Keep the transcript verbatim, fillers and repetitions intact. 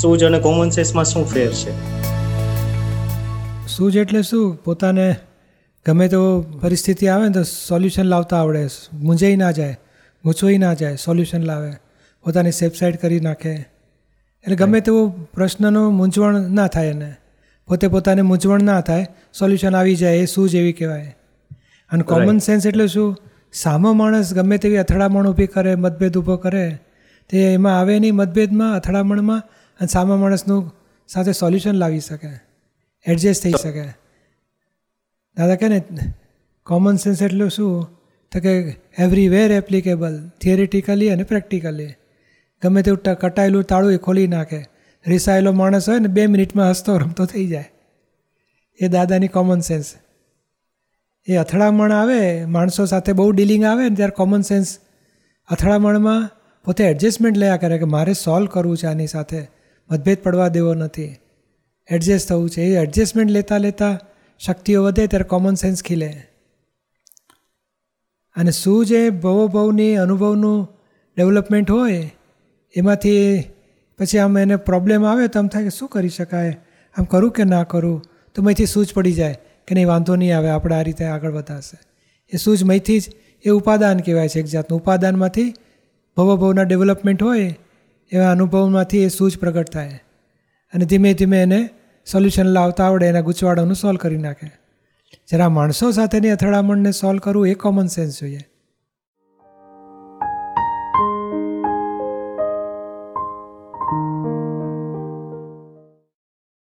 સૂઝ અને કોમન સેન્સમાં શું ફેર છે? સૂઝ એટલે શું? પોતાને ગમે તો પરિસ્થિતિ આવે ને તો સોલ્યુશન લાવતા આવડે, મૂંઝાઈ ના જાય, મૂંઝવાઈ ના જાય, સોલ્યુશન લાવે, પોતાની સેફ સાઇડ કરી નાખે. એટલે ગમે તેવો પ્રશ્નનો મૂંઝવણ ના થાય, એને પોતે પોતાને મૂંઝવણ ના થાય, સોલ્યુશન આવી જાય, એ સૂઝ એવી કહેવાય. અને કોમન સેન્સ એટલે શું? સામો માણસ ગમે તેવી અથડામણ ઊભી કરે, મતભેદ ઊભો કરે, તે એમાં આવે નહીં, મતભેદમાં, અથડામણમાં, અને સામા માણસનું સાથે સોલ્યુશન લાવી શકે, એડજસ્ટ થઈ શકે. દાદા કહે ને કોમન સેન્સ એટલે શું? તો કે એવરીવેર એપ્લિકેબલ, થિયરિટિકલી અને પ્રેક્ટિકલી. ગમે તેવું કટાયેલું તાળું એ ખોલી નાખે, રિસાયેલો માણસ હોય ને બે મિનિટમાં હસતો રમતો થઈ જાય. એ દાદાની કોમન સેન્સ. એ અથડામણ આવે, માણસો સાથે બહુ ડીલિંગ આવે ને ત્યારે કોમન સેન્સ અથડામણમાં પોતે એડજસ્ટમેન્ટ લયા કરે કે મારે સોલ્વ કરવું છે, આની સાથે મતભેદ પડવા દેવો નથી, એડજસ્ટ થવું છે. એ એડજસ્ટમેન્ટ લેતાં લેતાં શક્તિઓ વધે ત્યારે કોમન સેન્સ ખીલે. અને શું જે ભવોભવની અનુભવનું ડેવલપમેન્ટ હોય એમાંથી પછી આમ એને પ્રોબ્લેમ આવે તો આમ થાય કે શું કરી શકાય, આમ કરું કે ના કરું, તો અહીંથી સૂઝ પડી જાય કે નહીં, વાંધો નહીં આવે, આપણે આ રીતે આગળ વધાશે. એ સૂઝ મહીથી જ એ ઉપાદાન કહેવાય છે, એક જાતનું ઉપાદાનમાંથી ભવોભવના ડેવલપમેન્ટ હોય એવા અનુભવમાંથી એ સૂઝ પ્રગટ થાય અને ધીમે ધીમે એને સોલ્યુશન લાવતા આવડે, એના ગૂંચવાડાનું સોલ્વ કરી નાખે. જ્યારે આ માણસો સાથેની અથડામણને સોલ્વ કરવું એ કોમન સેન્સ જોઈએ.